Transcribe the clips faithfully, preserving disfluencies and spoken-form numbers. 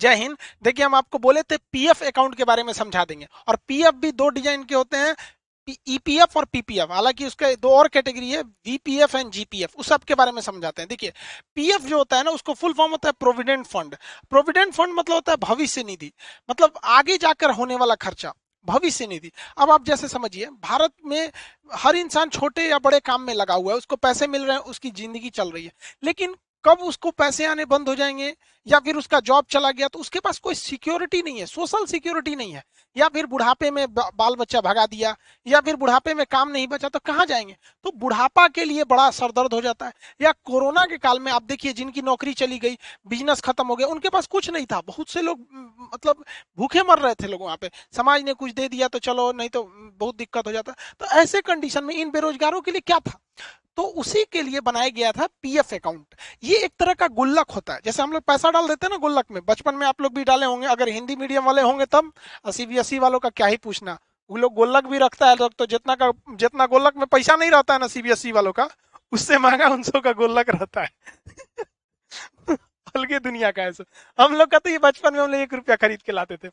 जय हिंद। देखिए हम आपको बोले थे पीएफ अकाउंट के बारे में समझा देंगे, और पीएफ भी दो डिजाइन के होते हैं, ईपीएफ और पीपीएफ। हालांकि उसके दो और कैटेगरी है, वीपीएफ एंड जीपीएफ, उस सब के बारे में समझाते हैं। देखिए पीएफ जो होता है ना, उसको फुल फॉर्म होता है प्रोविडेंट फंड। प्रोविडेंट फंड मतलब होता है भविष्य निधि, मतलब आगे जाकर होने वाला खर्चा, भविष्य निधि। अब आप जैसे समझिए, भारत में हर इंसान छोटे या बड़े काम में लगा हुआ है, उसको पैसे मिल रहे हैं, उसकी जिंदगी चल रही है, लेकिन कब उसको पैसे आने बंद हो जाएंगे या फिर उसका जॉब चला गया तो उसके पास कोई सिक्योरिटी नहीं है, सोशल सिक्योरिटी नहीं है, या फिर बुढ़ापे में बाल बच्चा भगा दिया या फिर बुढ़ापे में काम नहीं बचा तो कहाँ जाएंगे। तो बुढ़ापा के लिए बड़ा सरदर्द हो जाता है। या कोरोना के काल में आप देखिए, जिनकी नौकरी चली गई, बिजनेस खत्म हो गया, उनके पास कुछ नहीं था, बहुत से लोग मतलब भूखे मर रहे थे लोग वहाँ पे, समाज ने कुछ दे दिया तो चलो, नहीं तो बहुत दिक्कत हो जाता। तो ऐसे कंडीशन में इन बेरोजगारों के लिए क्या था, तो उसी के लिए बनाया गया था पीएफ अकाउंट। ये एक तरह का गुल्लक होता है, जैसे हम लोग पैसा डाल देते हैं ना गुल्लक में, बचपन में आप लोग भी डाले होंगे, अगर हिंदी मीडियम वाले होंगे तब, सीबीएसई वालों का क्या ही पूछना, वो लोग गुल्लक भी रखता है तो जितना का जितना गुल्लक में पैसा नहीं रहता है ना सीबीएसई वालों का, उससे महंगा उन सौ का गुल्लक रहता है। अलग दुनिया का है सो। हम लोग का तो ये बचपन में हम लोग एक रुपया खरीद के लाते थे,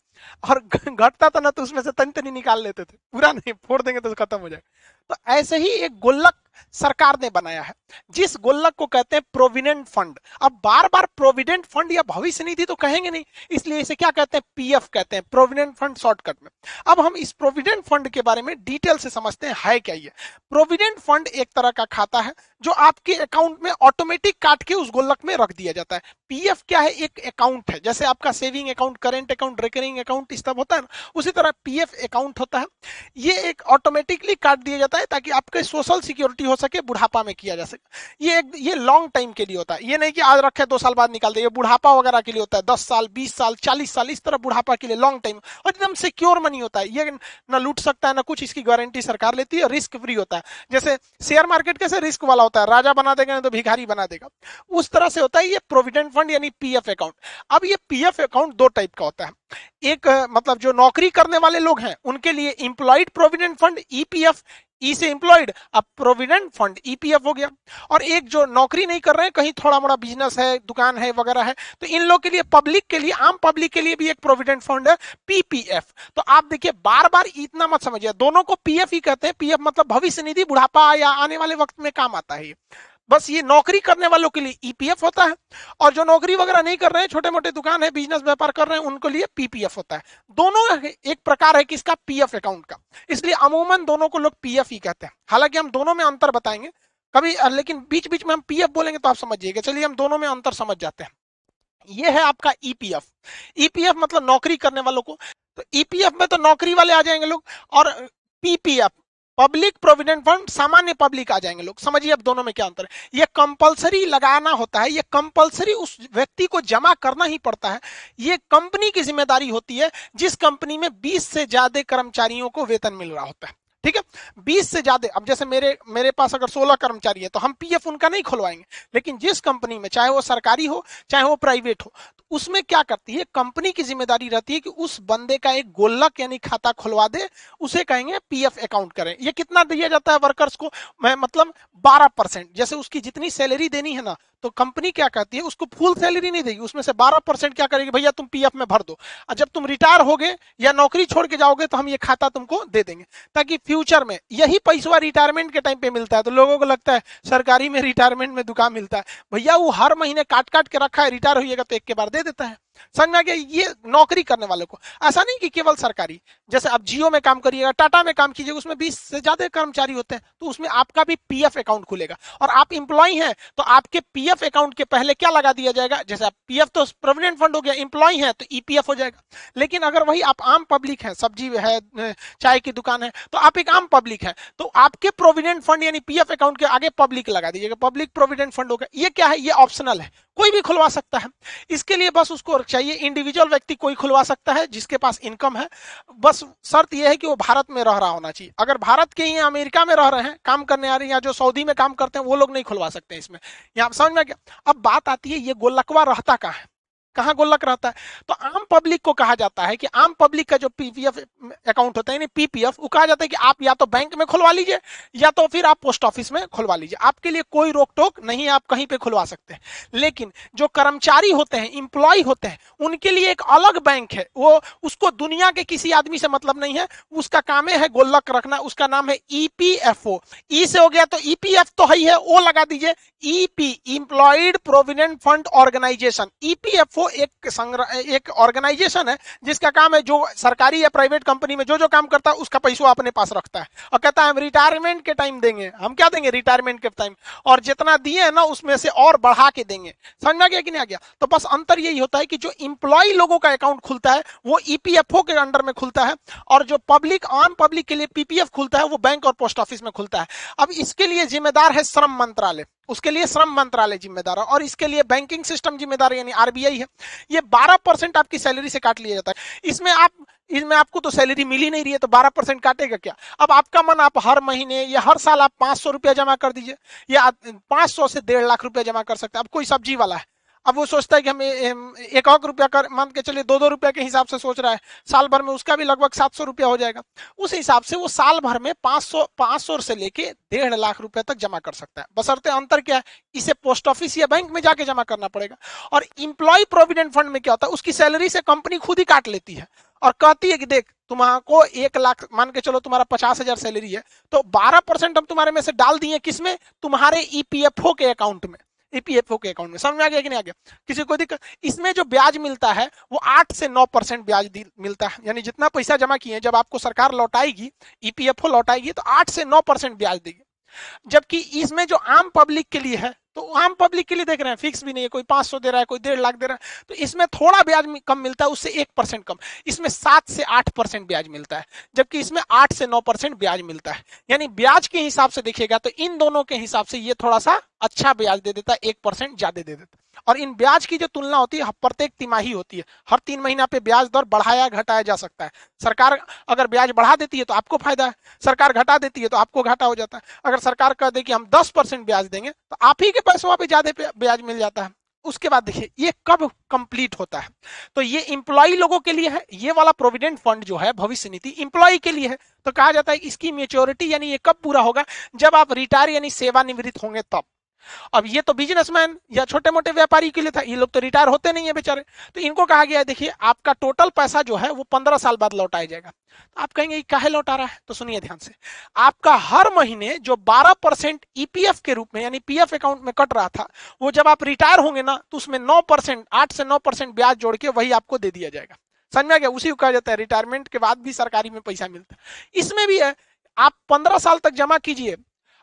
और घटता था ना तो उसमें से तनी तनी निकाल लेते थे, पूरा नहीं, फोड़ देंगे तो खत्म हो जाएगा। तो ऐसे ही एक गुल्लक सरकार ने बनाया है, जिस गुल्लक को कहते हैं प्रोविडेंट फंड। अब बार बार प्रोविडेंट फंड या भविष्य निधि तो कहेंगे नहीं, इसलिए इसे क्या कहते हैं, पीएफ कहते हैं, प्रोविडेंट फंड शॉर्टकट में। अब हम इस प्रोविडेंट फंड के बारे में डिटेल से समझते हैं है क्या ये। प्रोविडेंट फंड एक तरह का खाता है जो आपके अकाउंट में ऑटोमेटिक काट के उस गुल्लक में रख दिया जाता है। पीएफ क्या है, एक अकाउंट है, जैसे आपका saving account, current account, recurring account इस तरह होता है ना, उसी तरह पीएफ अकाउंट होता है। ये एक ऑटोमेटिकली काट दिया जाता है ताकि आपके सोशल सिक्योरिटी हो सके, बुढ़ापा में किया जा सके। ये ये लॉन्ग टाइम के लिए होता है, ये नहीं कि आज रखे दो साल बाद निकाल दे। ये बुढ़ापा वगैरह के लिए होता है, दस साल, बीस साल, चालीस साल, इस तरह बुढ़ापा के लिए लॉन्ग टाइम, और एकदम सिक्योर मनी होता है। ये ना लूट सकता है ना कुछ, इसकी गारंटी सरकार लेती है, रिस्क फ्री होता है। जैसे शेयर मार्केट कैसे रिस्क वाला होता है, राजा बना देगा ना तो भिखारी बना देगा, उस तरह से होता है ये प्रोविडेंट फंड यानी पीएफ अकाउंट। अब ये पीएफ अकाउंट दो टाइप का होता है, एक मतलब जो नौकरी करने वाले लोग हैं उनके लिए employed provident fund EPF, E से एम्प्लॉयड, अब प्रोविडेंट फंड ईपीएफ हो गया। और एक जो नौकरी नहीं कर रहे हैं, कहीं थोड़ा मोड़ा बिजनेस है, दुकान है वगैरह है, तो इन लोग के लिए, पब्लिक के लिए, आम पब्लिक के लिए भी एक प्रोविडेंट फंड है पीपीएफ। तो आप देखिए बार बार इतना मत समझिए, दोनों को पीएफ ही कहते हैं। पीएफ मतलब भविष्य निधि, बुढ़ापा या आने वाले वक्त में काम आता है। बस ये नौकरी करने वालों के लिए ईपीएफ होता है, और जो नौकरी वगैरह नहीं कर रहे हैं, छोटे मोटे दुकान है, बिजनेस व्यापार कर रहे हैं, उनके लिए पीपीएफ होता है। दोनों एक प्रकार है किसका, पीएफ अकाउंट का, इसलिए अमूमन दोनों को लोग पीएफ ही कहते हैं। हालांकि हम दोनों में अंतर बताएंगे कभी, लेकिन बीच बीच में हम पीएफ बोलेंगे तो आप समझिएगा। चलिए हम दोनों में अंतर समझ जाते हैं। ये है आपका ईपीएफ। ईपीएफ मतलब नौकरी करने वालों को, तो ईपीएफ में तो नौकरी वाले आ जाएंगे लोग, और पीपीएफ पब्लिक प्रोविडेंट फंड सामान्य पब्लिक आ जाएंगे लोग। समझिए अब दोनों में क्या अंतर है। ये कंपलसरी लगाना होता है, ये कंपलसरी उस व्यक्ति को जमा करना ही पड़ता है। ये कंपनी की जिम्मेदारी होती है जिस कंपनी में बीस से ज्यादा कर्मचारियों को वेतन मिल रहा होता है, ठीक है, बीस से ज्यादा। अब जैसे मेरे मेरे पास अगर सोलह कर्मचारी है तो हम पीएफ उनका नहीं खुलवाएंगे, लेकिन जिस कंपनी में, चाहे वो सरकारी हो चाहे वो प्राइवेट हो, तो उसमें क्या करती है कंपनी की जिम्मेदारी रहती है कि उस बंदे का एक गोल्लक यानी खाता खुलवा दे, उसे कहेंगे पीएफ अकाउंट करें। ये कितना दिया जाता है वर्कर्स को, मैं मतलब बारह परसेंट, जैसे उसकी जितनी सैलरी देनी है ना, तो कंपनी क्या कहती है उसको फुल सैलरी नहीं देगी, उसमें से बारह परसेंट क्या करेगी, भैया तुम पीएफ में भर दो, और जब तुम रिटायर होगे या नौकरी छोड़ के जाओगे तो हम ये खाता तुमको दे देंगे, ताकि फ्यूचर में यही पैसा रिटायरमेंट के टाइम पे मिलता है। तो लोगों को लगता है सरकारी में रिटायरमेंट में दुकान मिलता है, भैया वो हर महीने काट काट के रखा है, रिटायर होइएगा तो एक के बार दे देता है। समझ में आ गया। ये नौकरी करने वालों को, ऐसा नहीं कि केवल सरकारी, जैसे आप जियो में काम करिएगा, टाटा में काम कीजिएगा, उसमें बीस से ज्यादा कर्मचारी होते हैं, तो उसमें आपका भी पीएफ अकाउंट खुलेगा। और आप एम्प्लॉय हैं तो आपके पीएफ अकाउंट के पहले क्या लगा दिया जाएगा, जैसे आप पीएफ तो प्रोविडेंट फंड हो गया, एम्प्लॉय हैं तो ईपीएफ हो जाएगा। लेकिन अगर वही आप आम पब्लिक है, सब्जी है, चाय की दुकान है, तो आप एक आम पब्लिक है, तो आपके प्रोविडेंट फंड यानी पीएफ अकाउंट के आगे पब्लिक लगा दीजिएगा, पब्लिक प्रोविडेंट फंड होगा। ये क्या है, ये ऑप्शनल है, कोई भी खुलवा सकता है। इसके लिए बस उसको चाहिए इंडिविजुअल व्यक्ति, कोई खुलवा सकता है जिसके पास इनकम है। बस शर्त यह है कि वो भारत में रह रहा होना चाहिए। अगर भारत के ही अमेरिका में रह रहे हैं, काम करने आ रहे हैं, या जो सऊदी में काम करते हैं, वो लोग नहीं खुलवा सकते हैं इसमें। यहाँ समझ में क्या। अब बात आती है ये गोलकवा रहता कहाँ है। कहाँ गोल्लक रहता है। तो आम पब्लिक को कहा जाता है कि आम पब्लिक का जो पीपीएफ अकाउंट होता है यानी पीपीएफ, वो कहा जाता है कि आप या तो बैंक में खुलवा लीजिए या तो फिर आप पोस्ट ऑफिस में खुलवा लीजिए, आपके लिए कोई रोक टोक नहीं है, आप कहीं पे खुलवा सकते हैं। लेकिन जो कर्मचारी होते हैं, इंप्लॉय होते हैं, उनके लिए एक अलग बैंक है, वो उसको दुनिया के किसी आदमी से मतलब नहीं है, उसका काम है गोल्लक रखना, उसका नाम है ईपीएफओ। ई से हो गया तो ईपीएफ तो है ही है, वो लगा दीजिए EP, employed provident fund organisation. EPFO एक एक ऑर्गेनाइजेशन है जिसका काम है जो सरकारी या प्राइवेट कंपनी में जो जो काम करता है उसका पैसा अपने पास रखता है और कहता है हम रिटायरमेंट के टाइम देंगे, हम क्या देंगे रिटायरमेंट के टाइम, और जितना दिए है ना उसमें से और बढ़ा के देंगे। समझ में आ गया कि नहीं आ गया? तो बस अंतर यही होता है कि जो इंप्लॉय लोगों का अकाउंट खुलता है वो ईपीएफओ के अंडर में खुलता है, और जो पब्लिक आम पब्लिक के लिए पीपीएफ खुलता है वो बैंक और पोस्ट ऑफिस में खुलता है। अब इसके लिए जिम्मेदार है श्रम मंत्रालय, उसके लिए श्रम मंत्रालय जिम्मेदार है, और इसके लिए बैंकिंग सिस्टम जिम्मेदार यानी आरबीआई है। ये बारह परसेंट आपकी सैलरी से काट लिया जाता है, इसमें आप इसमें आपको तो सैलरी मिल ही नहीं रही है तो बारह परसेंट काटेगा क्या? अब आपका मन, आप हर महीने या हर साल आप पाँच सौ रुपया जमा कर दीजिए या पाँच सौ से डेढ़ लाख रुपया जमा कर सकते हैं। अब कोई सब्जी वाला है, अब वो सोचता है कि हमें एक और रुपया कर, मान के चलिए दो दो रुपया के हिसाब से सोच रहा है, साल भर में उसका भी लगभग सात सौ रुपया हो जाएगा। उस हिसाब से वो साल भर में पाँच सौ पाँच सौ से लेके डेढ़ लाख रुपया तक जमा कर सकता है। बशर्ते अंतर क्या है, इसे पोस्ट ऑफिस या बैंक में जाके जमा करना पड़ेगा। और इम्प्लॉय प्रोविडेंट फंड में क्या होता है, उसकी सैलरी से कंपनी खुद ही काट लेती है और कहती है कि देख तुमको एक लाख मान के चलो तुम्हारा पचास हजार सैलरी है तो बारह परसेंट हम तुम्हारे में से डाल दिए, किसमें, तुम्हारे ईपीएफओ के अकाउंट में, ईपीएफओ के अकाउंट में। समझ में आ गया कि नहीं आ गया? किसी को दिक्कत? इसमें जो ब्याज मिलता है वो आठ से नौ परसेंट ब्याज मिलता है, यानी जितना पैसा जमा किए जब आपको सरकार लौटाएगी, ईपीएफओ लौटाएगी तो आठ से नौ परसेंट ब्याज देगी। जबकि इसमें जो आम पब्लिक के लिए है, तो आम पब्लिक के लिए देख रहे हैं फिक्स भी नहीं है, कोई पाँच सौ दे रहा है, कोई डेढ़ लाख दे रहा है, तो इसमें थोड़ा ब्याज कम मिलता है, उससे एक परसेंट कम। इसमें सात से आठ परसेंट ब्याज मिलता है, जबकि इसमें आठ से नौ परसेंट ब्याज मिलता है। यानी ब्याज के हिसाब से देखिएगा तो इन दोनों के हिसाब से ये थोड़ा सा अच्छा ब्याज दे देता है, एक परसेंट ज्यादा दे देता है। और इन ब्याज की जो तुलना होती है प्रत्येक तिमाही होती है, हर तीन महीना पे ब्याज दर बढ़ाया घटाया जा सकता है। सरकार अगर ब्याज बढ़ा देती है तो आपको फायदा है, सरकार घटा देती है तो आपको घाटा हो जाता है। अगर सरकार कह दे कि हम दस परसेंट ब्याज देंगे तो आप ही के पास वहाँ पे ज्यादा ब्याज मिल जाता है। उसके बाद देखिए ये कब कंप्लीट होता है, तो ये इंप्लॉय लोगों के लिए है, ये वाला प्रोविडेंट फंड जो है भविष्य निधि इंप्लॉय के लिए है। तो कहा जाता है इसकी मेच्योरिटी यानी ये कब पूरा होगा, जब आप रिटायर यानी सेवानिवृत्त होंगे तब। अब ये तो बिजनेसमैन या छोटे मोटे व्यापारी के लिए था, ये लोग तो रिटायर होते नहीं है बेचारे, तो इनको कहा गया है देखिए आपका टोटल पैसा जो है वो पंद्रह साल बाद लौटाया जाएगा। तो आप कहेंगे काहे लौटा रहा है, तो सुनिए ध्यान से, आपका हर महीने जो बारह परसेंट ईपीएफ के रूप में यानी पीएफ अकाउंट में कट रहा था वो जब आप रिटायर होंगे ना तो उसमें नौ परसेंट आठ से नौ परसेंट ब्याज जोड़ के वही आपको दे दिया जाएगा। समझ में आ गया? उसी को कहा जाता है रिटायरमेंट के बाद भी सरकारी में पैसा मिलता है। इसमें भी है, आप पंद्रह साल तक जमा कीजिए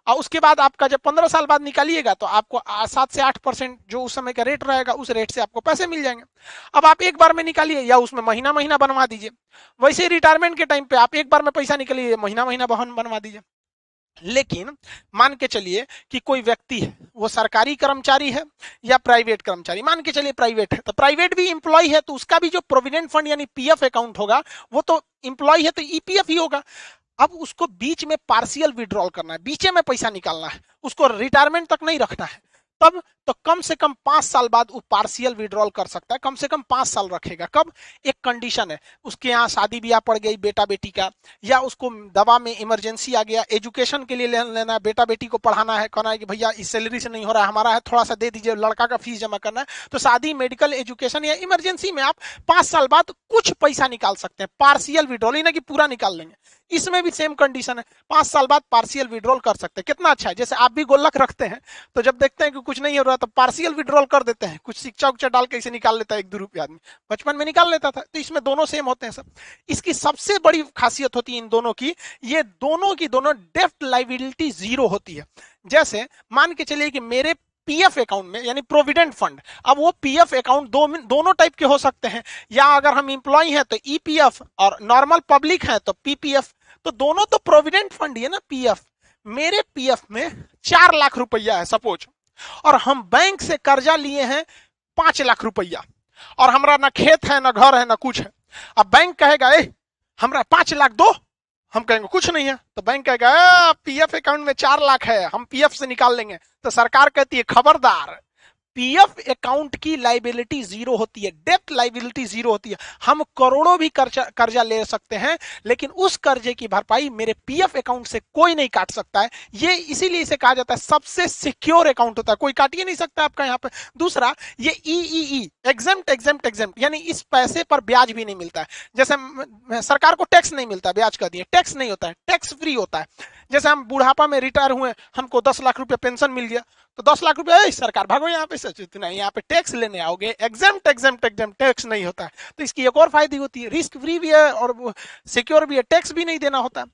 और उसके बाद आपका जब पंद्रह साल बाद निकालिएगा तो आपको सात से आठ परसेंट जो उस समय का रेट रहेगा उस रेट से आपको पैसे मिल जाएंगे। अब आप एक बार में निकालिए या उसमें महीना महीना बनवा दीजिए, वैसे रिटायरमेंट के टाइम पे आप एक बार में पैसा निकालिए महीना महीना बनवा दीजिए। लेकिन मान के चलिए कि कोई व्यक्ति है, वो सरकारी कर्मचारी है या प्राइवेट कर्मचारी, मान के चलिए प्राइवेट है, तो प्राइवेट भी इंप्लॉय है तो उसका भी जो प्रोविडेंट फंड यानी पीएफ अकाउंट होगा वो तो इंप्लॉय है तो ईपीएफ ही होगा। अब उसको बीच में पार्शियल विड्रॉल करना है, बीच में पैसा निकालना है, उसको रिटायरमेंट तक नहीं रखना है, तब तो कम से कम पाँच साल बाद वो पार्शियल विड्रॉल कर सकता है, कम से कम पाँच साल रखेगा। कब? एक कंडीशन है, उसके यहाँ शादी ब्याह पड़ गई बेटा बेटी का, या उसको दवा में इमरजेंसी आ गया, एजुकेशन के लिए लेना है, बेटा बेटी को पढ़ाना है, कहना है कि भैया इस सैलरी से नहीं हो रहा है हमारा है थोड़ा सा दे दीजिए, लड़का का फीस जमा करना है, तो शादी, मेडिकल, एजुकेशन या इमरजेंसी में आप पाँच साल बाद कुछ पैसा निकाल सकते हैं, पार्शियल विड्रॉल, ही ना कि पूरा निकाल लेंगे। इसमें भी सेम कंडीशन है, पाँच साल बाद पार्शियल विड्रॉल कर सकते हैं। कितना अच्छा है, जैसे आप भी गोल्लक रखते हैं तो जब देखते हैं कि कुछ नहीं हो रहा तो पार्शियल विड्रॉल कर देते हैं, कुछ शिक्षा उच्चा डाल के इसे निकाल लेता है, एक दो रुपया आदमी बचपन में निकाल लेता था। तो इसमें दोनों सेम होते हैं सब। इसकी सबसे बड़ी खासियत होती है इन दोनों की, ये दोनों की दोनों डेफ्ट लाइबिलिटी जीरो होती है। जैसे मान के चलिए कि मेरे पीएफ अकाउंट में यानी प्रोविडेंट फंड, अब वो पीएफ अकाउंट दो दोनों टाइप के हो सकते हैं, या अगर हम इंप्लॉय हैं तो ईपीएफ और नॉर्मल पब्लिक है तो पीपीएफ, तो दोनों तो प्रोविडेंट फंड ही है ना पीएफ। मेरे पीएफ में चार लाख रुपया है सपोज, और हम बैंक से कर्जा लिए हैं पांच लाख रुपया, और हमारा ना खेत है ना घर है ना कुछ है। अब बैंक कहेगा ए हमरा पांच लाख दो, हम कहेंगे कुछ नहीं है, तो बैंक कहेगा पीएफ अकाउंट में चार लाख है हम पीएफ से निकाल लेंगे। तो सरकार कहती है खबरदार, पीएफ अकाउंट की लायबिलिटी जीरो होती है, डेट लायबिलिटी जीरो होती है। हम करोड़ों भी कर्जा कर्जा ले सकते हैं, लेकिन उस कर्जे की भरपाई मेरे पीएफ अकाउंट से कोई नहीं काट सकता है। ये इसीलिए इसे कहा जाता है सबसे सिक्योर अकाउंट होता है, कोई काट ही नहीं सकता आपका यहाँ पे। दूसरा ये ईईई एग्जेम्प्ट एग्जेम्प्ट एग्जेम्प्ट, यानी इस पैसे पर ब्याज भी नहीं मिलता है। जैसे सरकार को टैक्स नहीं मिलता, ब्याज का दिए टैक्स नहीं होता है, टैक्स फ्री होता है। जैसे हम बुढ़ापा में रिटायर हुए, हमको दस लाख रुपया पेंशन मिल गया, तो दस लाख रुपया सरकार भागो यहाँ पे, सच इतना यहाँ पे टैक्स लेने आओगे। एग्जेम्प्ट एग्जेम्प्ट एग्जेम्प्ट टैक्स नहीं होता है, तो इसकी एक और फायदे होती है, रिस्क फ्री भी है और सिक्योर भी है, टैक्स भी नहीं देना होता।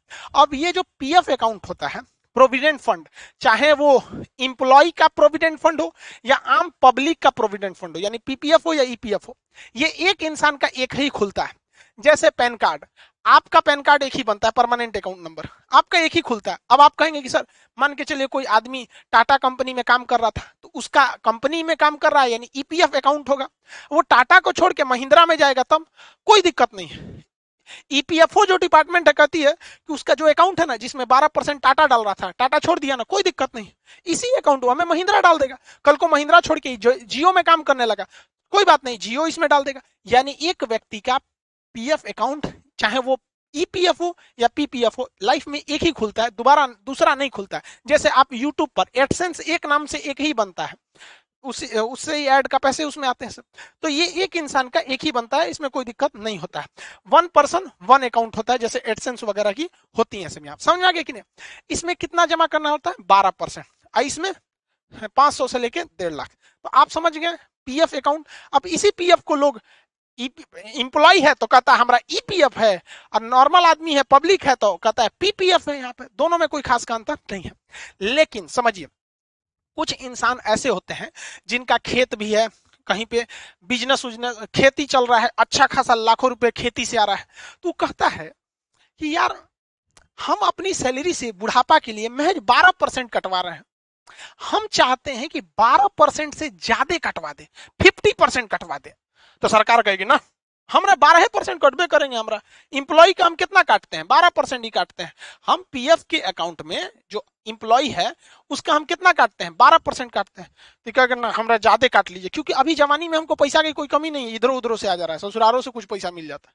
अब ये जो पीएफ अकाउंट होता है, प्रोविडेंट फंड, चाहे वो इंप्लॉय का प्रोविडेंट फंड हो या आम पब्लिक का प्रोविडेंट फंड हो, यानी पीपीएफ हो या ईपीएफ हो, ये एक इंसान का एक ही खुलता है। जैसे पैन कार्ड, आपका पैन कार्ड एक ही बनता है, परमानेंट अकाउंट नंबर आपका एक ही खुलता है। अब आप कहेंगे कि सर मान के चलिए कोई आदमी टाटा कंपनी में काम कर रहा था, तो उसका कंपनी में काम कर रहा है यानी ईपीएफ अकाउंट होगा, वो टाटा को छोड़ के महिंद्रा में जाएगा तब कोई दिक्कत नहीं है। ईपीएफओ जो डिपार्टमेंट है कहती है कि उसका जो अकाउंट है ना जिसमें बारह परसेंट टाटा डाल रहा था, टाटा छोड़ दिया ना, कोई दिक्कत नहीं, इसी अकाउंट में महिंद्रा डाल देगा। कल को महिंद्रा छोड़ के जियो में काम करने लगा, कोई बात नहीं, जियो इसमें डाल देगा। यानी एक व्यक्ति का पीएफ अकाउंट चाहे वो ईपीएफ हो या पीपीएफ हो, लाइफ में एक ही खुलता है, दोबारा दूसरा नहीं खुलता है। जैसे आप यूट्यूब पर एडसेंस एक नाम से एक ही बनता है, उसी उससे ही ऐड का पैसे उसमें आते हैं सब, तो ये एक इंसान का एक ही बनता है, इसमें कोई दिक्कत नहीं होता है। वन पर्सन वन अकाउंट होता है, जैसे एडसेंस वगैरह की होती है। इसमें आप समझ में आ गए कि नहीं, इसमें कितना जमा करना होता है, बारह परसेंट, इसमें पांच सौ से लेके डेढ़ लाख। तो आप समझ गए पीएफ अकाउंट। अब इसी पीएफ को लोग, इम्प्लॉय है तो कहता है हमारा ईपीएफ है, और नॉर्मल आदमी है पब्लिक है तो कहता है पीपीएफ है। यहाँ पे दोनों में कोई खास का अंतर नहीं है। लेकिन समझिए कुछ इंसान ऐसे होते हैं जिनका खेत भी है, कहीं पे बिजनेस उजनेस खेती चल रहा है, अच्छा खासा लाखों रुपए खेती से आ रहा है, तो कहता है कि यार हम अपनी सैलरी से बुढ़ापा के लिए महज बारह परसेंट कटवा रहे हैं, हम चाहते हैं कि बारह परसेंट से ज्यादा कटवा दे, पचास परसेंट कटवा दे। तो सरकार कहेगी ना हमरा बारह परसेंट कटबे करेंगे, हमरा इम्प्लॉय का हम कितना काटते हैं, बारह परसेंट ही काटते हैं। हम पीएफ के अकाउंट में जो इम्प्लॉय है उसका हम कितना काटते हैं, बारह परसेंट काटते हैं। तो क्या करना, हमरा ज्यादा काट लीजिए, क्योंकि अभी जवानी में हमको पैसा की कोई कमी नहीं है, इधरों उधरों से आ जा रहा है, ससुरालों से कुछ पैसा मिल जाता है।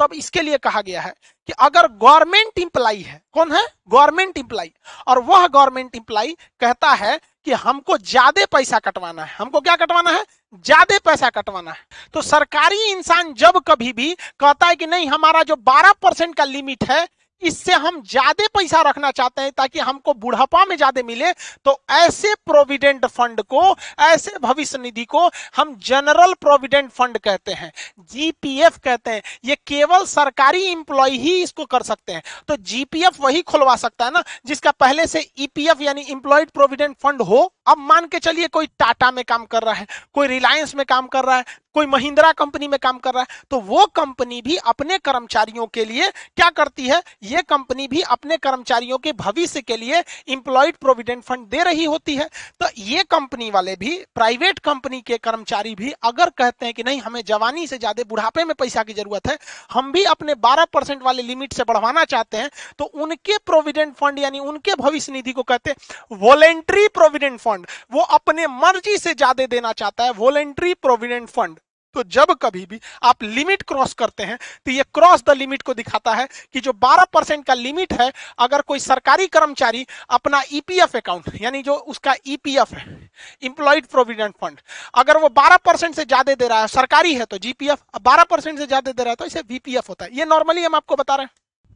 तब इसके लिए कहा गया है कि अगर गवर्नमेंट इम्प्लॉय है, कौन है, गवर्नमेंट इम्प्लॉय, और वह गवर्नमेंट इम्प्लॉय कहता है कि हमको ज्यादा पैसा कटवाना है, हमको क्या कटवाना है, ज्यादा पैसा कटवाना है, तो सरकारी इंसान जब कभी भी कहता है कि नहीं हमारा जो बारह परसेंट का लिमिट है इससे हम ज्यादा पैसा रखना चाहते हैं ताकि हमको बुढ़ापा में ज्यादा मिले, तो ऐसे प्रोविडेंट फंड को, ऐसे भविष्य निधि को हम जनरल प्रोविडेंट फंड कहते हैं, जीपीएफ कहते हैं। ये केवल सरकारी इंप्लॉय ही इसको कर सकते हैं। तो जीपीएफ वही खुलवा सकता है ना जिसका पहले से ईपीएफ यानी इंप्लॉयड प्रोविडेंट फंड हो। अब मान के चलिए कोई टाटा में काम कर रहा है, कोई रिलायंस में काम कर रहा है, कोई महिंद्रा कंपनी में काम कर रहा है, तो वो कंपनी भी अपने कर्मचारियों के लिए क्या करती है, ये कंपनी भी अपने कर्मचारियों के भविष्य के लिए इंप्लॉयड प्रोविडेंट फंड दे रही होती है। तो ये कंपनी वाले भी, प्राइवेट कंपनी के कर्मचारी भी अगर कहते हैं कि नहीं हमें जवानी से ज्यादा बुढ़ापे में पैसा की जरूरत है, हम भी अपने बारह परसेंट वाले लिमिट से बढ़वाना चाहते हैं, तो उनके प्रोविडेंट फंड यानी उनके भविष्य निधि को कहते हैं वॉलेंट्री प्रोविडेंट फंड। वो अपने मर्जी से ज्यादा देना चाहता है, वॉलेंट्री प्रोविडेंट फंड। तो जब कभी भी आप लिमिट क्रॉस करते हैं तो ये क्रॉस द लिमिट को दिखाता है कि जो बारह परसेंट का लिमिट है, अगर कोई सरकारी कर्मचारी अपना ईपीएफ अकाउंट यानी जो उसका ईपीएफ है, इंप्लॉयड प्रोविडेंट फंड, अगर वो बारह परसेंट से ज्यादा दे रहा है, सरकारी है तो जीपीएफ, बारह परसेंट से ज्यादा दे रहा है तो इसे वीपीएफ होता है। ये नॉर्मली हम आपको बता रहे हैं।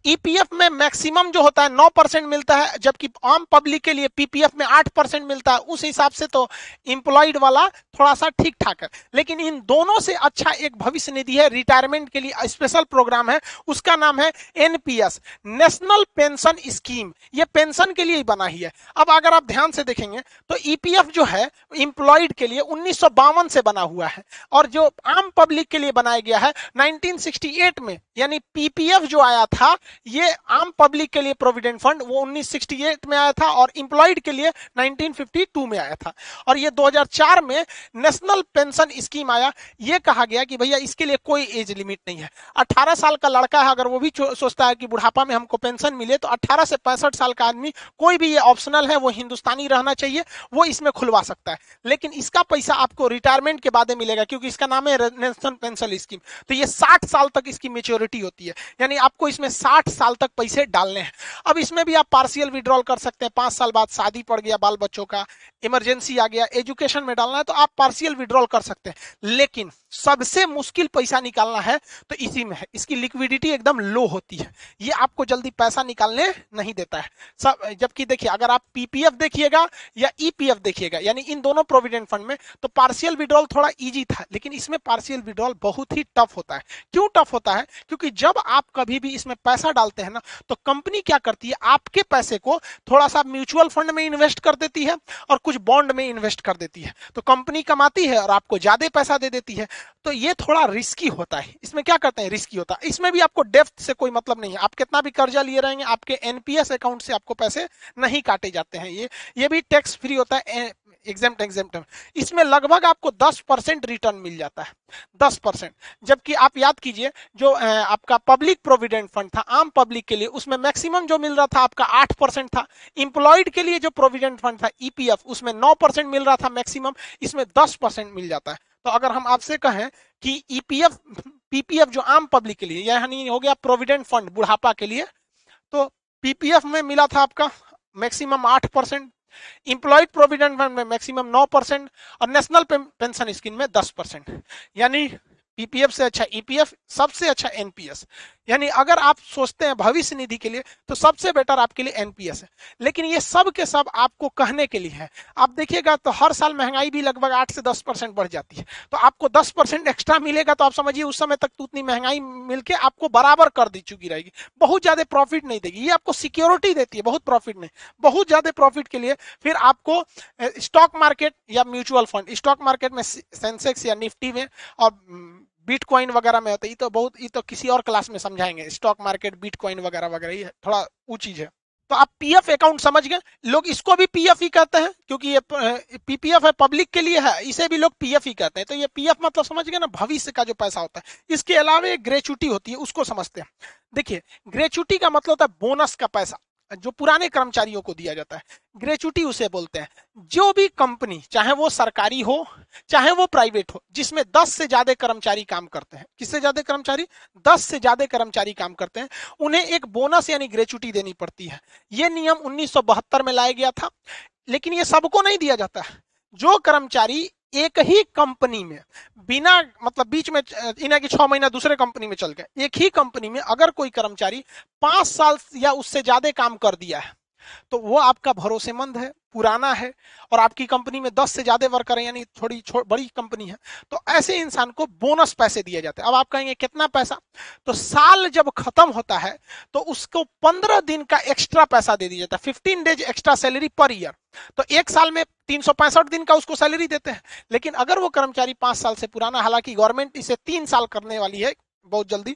ईपीएफ में मैक्सिमम जो होता है नौ परसेंट मिलता है, जबकि आम पब्लिक के लिए पीपीएफ में आठ परसेंट मिलता है। उस हिसाब से तो एम्प्लॉयड वाला थोड़ा सा ठीक ठाक है, लेकिन इन दोनों से अच्छा एक भविष्य निधि है, रिटायरमेंट के लिए स्पेशल प्रोग्राम है, उसका नाम है एनपीएस, नेशनल पेंशन स्कीम। ये पेंशन के लिए ही बना ही है। अब अगर आप ध्यान से देखेंगे तो ईपीएफ जो है एम्प्लॉयड के लिए उन्नीस सौ बावन से बना हुआ है, और जो आम पब्लिक के लिए बनाया गया है नाइनटीन सिक्सटी एट में, यानी पीपीएफ जो आया था ये आम पब्लिक के लिए प्रोविडेंट फंड वो उन्नीस सौ अड़सठ में आया था और एम्प्लॉयड के लिए उन्नीस सौ बावन में आया था, और ये दो हज़ार चार में नेशनल पेंशन स्कीम आया। ये कहा गया कि भैया इसके लिए कोई एज लिमिट नहीं है, अठारह साल का लड़का है अगर वो भी सोचता है कि बुढ़ापा में हमको पेंशन मिले तो अठारह से पैंसठ साल का आदमी कोई भी, ये ऑप्शनल है, वो हिंदुस्तानी रहना चाहिए, वो इसमें खुलवा सकता है। लेकिन इसका पैसा आपको रिटायरमेंट के बाद मिलेगा क्योंकि इसका नाम है नेशनल पेंशन स्कीम। तो ये साठ साल तक इसकी मेच्योरिटी होती है, यानी आपको इसमें साठ साल तक पैसे डालने हैं। अब इसमें भी आप पार्शियल विड्रॉल कर सकते हैं, पांच साल बाद शादी पड़ गया, बाल बच्चों का इमरजेंसी आ गया, एजुकेशन में डालना है तो आप पार्शियल विड्रॉल कर सकते हैं। लेकिन सबसे मुश्किल पैसा निकालना है तो इसी में है, इसकी लिक्विडिटी एकदम लो होती है, ये आपको जल्दी पैसा निकालने नहीं देता है सब। जबकि देखिए अगर आप पीपीएफ देखिएगा या ईपीएफ देखिएगा, यानी इन दोनों प्रोविडेंट फंड में तो पार्शियल विड्रॉल थोड़ा इजी था, लेकिन इसमें पार्शियल विड्रॉल बहुत ही टफ होता है। क्यों टफ होता है? क्योंकि जब आप कभी भी इसमें पैसा डालते हैं ना तो कंपनी क्या करती है, आपके पैसे को थोड़ा सा म्यूचुअल फंड में इन्वेस्ट कर देती है और कुछ बॉन्ड में इन्वेस्ट कर देती है, तो कंपनी कमाती है और आपको ज्यादा पैसा दे देती है। तो ये थोड़ा रिस्की होता है, इसमें क्या करते हैं, रिस्की होता है। इसमें भी आपको डेप्थ से कोई मतलब नहीं है, आप कितना भी कर्जा लिए रहेंगे आपके एनपीएस अकाउंट से आपको पैसे नहीं काटे जाते हैं। ये ये भी टैक्स फ्री होता है, एग्जेम्प्ट एग्जेम्प्ट। इसमें लगभग आपको दस परसेंट रिटर्न मिल जाता है, दस परसेंट। जबकि आप याद कीजिए जो आपका पब्लिक प्रोविडेंट फंड था आम पब्लिक के लिए उसमें मैक्सिमम जो मिल रहा था आपका आठ परसेंट था। एम्प्लॉयड के लिए जो प्रोविडेंट फंड था ईपीएफ उसमें नौ परसेंट मिल रहा था मैक्सिमम, इसमें दस परसेंट मिल जाता है। तो अगर हम आपसे कहें कि ईपीएफ पीपीएफ जो आम पब्लिक के लिए यानी हो गया प्रोविडेंट फंड बुढ़ापा के लिए, तो पीपीएफ में मिला था आपका मैक्सिमम आठ परसेंट, एम्प्लॉयड प्रोविडेंट फंड में मैक्सिमम नौ परसेंट और नेशनल पेंशन स्कीम में दस परसेंट। यानी पीपीएफ से अच्छा ईपीएफ, सबसे अच्छा एनपीएस। यानी अगर आप सोचते हैं भविष्य निधि के लिए तो सबसे बेटर आपके लिए एनपीएस है। लेकिन ये सब के सब आपको कहने के लिए है। आप देखिएगा तो हर साल महंगाई भी लगभग आठ से दस परसेंट बढ़ जाती है, तो आपको दस परसेंट एक्स्ट्रा मिलेगा तो आप समझिए उस समय तक तो उतनी महंगाई मिलके आपको बराबर कर दी चुकी रहेगी, बहुत ज्यादा प्रॉफिट नहीं देगी। ये आपको सिक्योरिटी देती है, बहुत प्रॉफिट नहीं, बहुत ज्यादा प्रॉफिट के लिए फिर आपको स्टॉक मार्केट या म्यूचुअल फंड, स्टॉक मार्केट में सेंसेक्स या निफ्टी में और बिटकॉइन वगैरह में होता है। ये तो बहुत ये तो किसी और क्लास में समझाएंगे, स्टॉक मार्केट बिटकॉइन वगैरह वगैरह, ये थोड़ा वो चीज है। तो आप पीएफ अकाउंट समझ गए, लोग इसको भी पीएफ ही कहते हैं क्योंकि ये पीपीएफ है पब्लिक के लिए है, इसे भी लोग पीएफ ही कहते हैं। तो ये पीएफ मतलब समझ गए ना, भविष्य का जो पैसा होता है। इसके अलावा एक ग्रेच्युटी होती है, उसको समझते हैं। देखिए ग्रेच्युटी का मतलब होता है बोनस का पैसा जो पुराने कर्मचारियों को दिया जाता है, ग्रेच्युटी उसे बोलते हैं। जो भी कंपनी चाहे वो सरकारी हो चाहे वो प्राइवेट हो जिसमें दस से ज्यादा कर्मचारी काम करते हैं, किससे ज्यादा कर्मचारी, दस से ज्यादा कर्मचारी काम करते हैं, उन्हें एक बोनस यानी ग्रेच्युटी देनी पड़ती है। ये नियम उन्नीस सौ बहत्तर में लाया गया था, लेकिन ये सबको नहीं दिया जाता है। जो कर्मचारी एक ही कंपनी में बिना मतलब बीच में इन्हें कि छह महीना दूसरे कंपनी में चल गए, एक ही कंपनी में अगर कोई कर्मचारी पांच साल या उससे ज्यादा काम कर दिया है तो वो आपका भरोसेमंद है, पुराना है, और आपकी कंपनी में दस से ज्यादा वर्कर है यानी थोड़ी बड़ी कंपनी है, तो ऐसे इंसान को बोनस पैसे दिए जाते हैं। अब आप कहेंगे कितना पैसा, तो साल जब खत्म होता है तो उसको पंद्रह दिन का एक्स्ट्रा पैसा दे दिया जाता है, fifteen days extra salary per year. तो एक साल में तीन सौ पैंसठ दिन का उसको सैलरी देते हैं। लेकिन अगर वो कर्मचारी पांच साल से पुराना, हालांकि गवर्नमेंट इसे तीन साल करने वाली है बहुत जल्दी,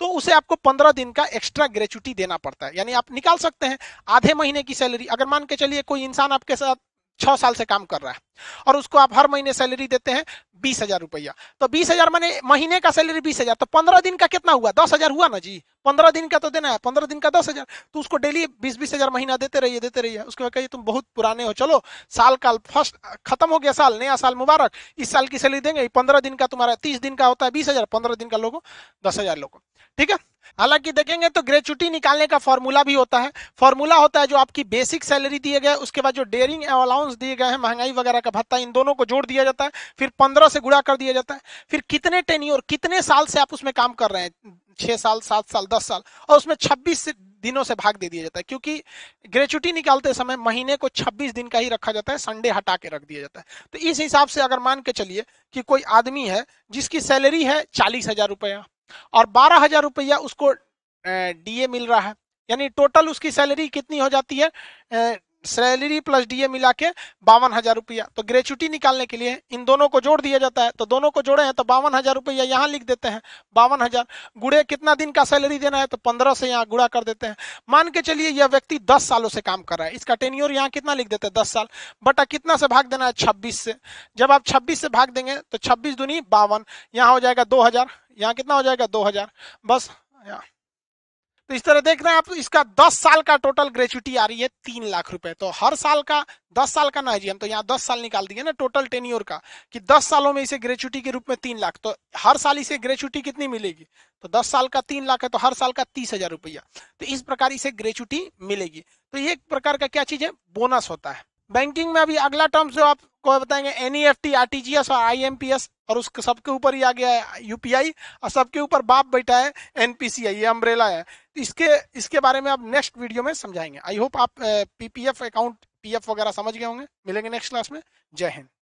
तो उसे आपको पंद्रह दिन का एक्स्ट्रा ग्रेच्युटी देना पड़ता है। यानी आप निकाल सकते हैं आधे महीने की सैलरी। अगर मान के चलिए कोई इंसान आपके साथ छह साल से काम कर रहा है और उसको आप हर महीने सैलरी देते हैं बीस हजार रुपया, तो बीस हजार माने महीने का सैलरी बीस हजार, तो पंद्रह दिन का कितना हुआ, दस हजार हुआ ना जी, पंद्रह दिन का तो देना है, पंद्रह दिन का दस हजार, तो उसको डेली बीस बीस हजार महीना देते रहिए देते रहिए। उसके बाद कहिए तुम बहुत पुराने हो, चलो साल का फर्स्ट खत्म हो गया, साल नया साल मुबारक, इस साल की सैलरी देंगे, पंद्रह दिन का तुम्हारा, तीस दिन का होता है बीस हजार, पंद्रह दिन का लोगो दस हजार लोगो, ठीक है। हालांकि देखेंगे तो ग्रेच्युटी निकालने का फॉर्मूला भी होता है। फॉर्मूला होता है जो आपकी बेसिक सैलरी दिए गए, उसके बाद जो डेयरिंग अलाउंस दिए गए हैं, महंगाई वगैरह का भत्ता, इन दोनों को जोड़ दिया जाता है, फिर पंद्रह से गुणा कर दिया जाता है, फिर कितने टेन्योर, कितने साल से आप उसमें काम कर रहे हैं, छह साल सात साल दस साल, और उसमें छब्बीस दिनों से भाग दे दिया जाता है क्योंकि ग्रेच्युटी निकालते समय महीने को छब्बीस दिन का ही रखा जाता है, संडे हटा के रख दिया जाता है। तो इस हिसाब से अगर मान के चलिए कि कोई आदमी है जिसकी सैलरी है चालीस हजार रुपया और बारह हजार रुपया उसको डीए मिल रहा है, यानी टोटल उसकी सैलरी कितनी हो जाती है, सैलरी प्लस डीए मिला के बावन हजार रुपया। तो ग्रेच्युटी निकालने के लिए इन दोनों को जोड़ दिया जाता है, तो दोनों को जोड़े हैं तो बावन हजार रुपया यहाँ लिख देते हैं। बावन हजार गुड़े कितना दिन का सैलरी देना है तो पंद्रह से यहाँ गुड़ा कर देते हैं। मान के चलिए यह व्यक्ति दस सालों से काम कर रहा है, इसका टेन्योर यहाँ कितना लिख देते हैं दस साल, बटा कितना से भाग देना है छब्बीस से। जब आप छब्बीस से भाग देंगे तो छब्बीस दूनी बावन, यहाँ हो जाएगा दो हजार, यहाँ कितना हो जाएगा दो हजार बस यहाँ। तो इस तरह देख रहे हैं आप, इसका दस साल का टोटल ग्रेच्युटी आ रही है तीन लाख रुपए। तो हर साल का दस साल का ना जी, हम तो यहाँ दस साल निकाल दिए ना टोटल टेन्योर का, कि दस सालों में इसे ग्रेच्युटी के रूप में तीन लाख, तो हर साल इसे ग्रेच्युटी कितनी मिलेगी, तो दस साल का तीन लाख है तो हर साल का तीस हजार रुपया, तो इस प्रकार इसे ग्रेच्युटी मिलेगी। तो ये एक प्रकार का क्या चीज है, बोनस होता है। बैंकिंग में अभी अगला टर्म जो आपको बताएंगे N E F T, R T G S और आई एम पी एस, और उसके सबके ऊपर ही आ गया है यू पी आई, और सबके ऊपर बाप बैठा है एन पी सी आई, ये अम्ब्रेला है। इसके इसके बारे में आप नेक्स्ट वीडियो में समझाएंगे। आई होप आप P P F account, P F वगैरह समझ गए होंगे। मिलेंगे नेक्स्ट क्लास में। जय हिंद।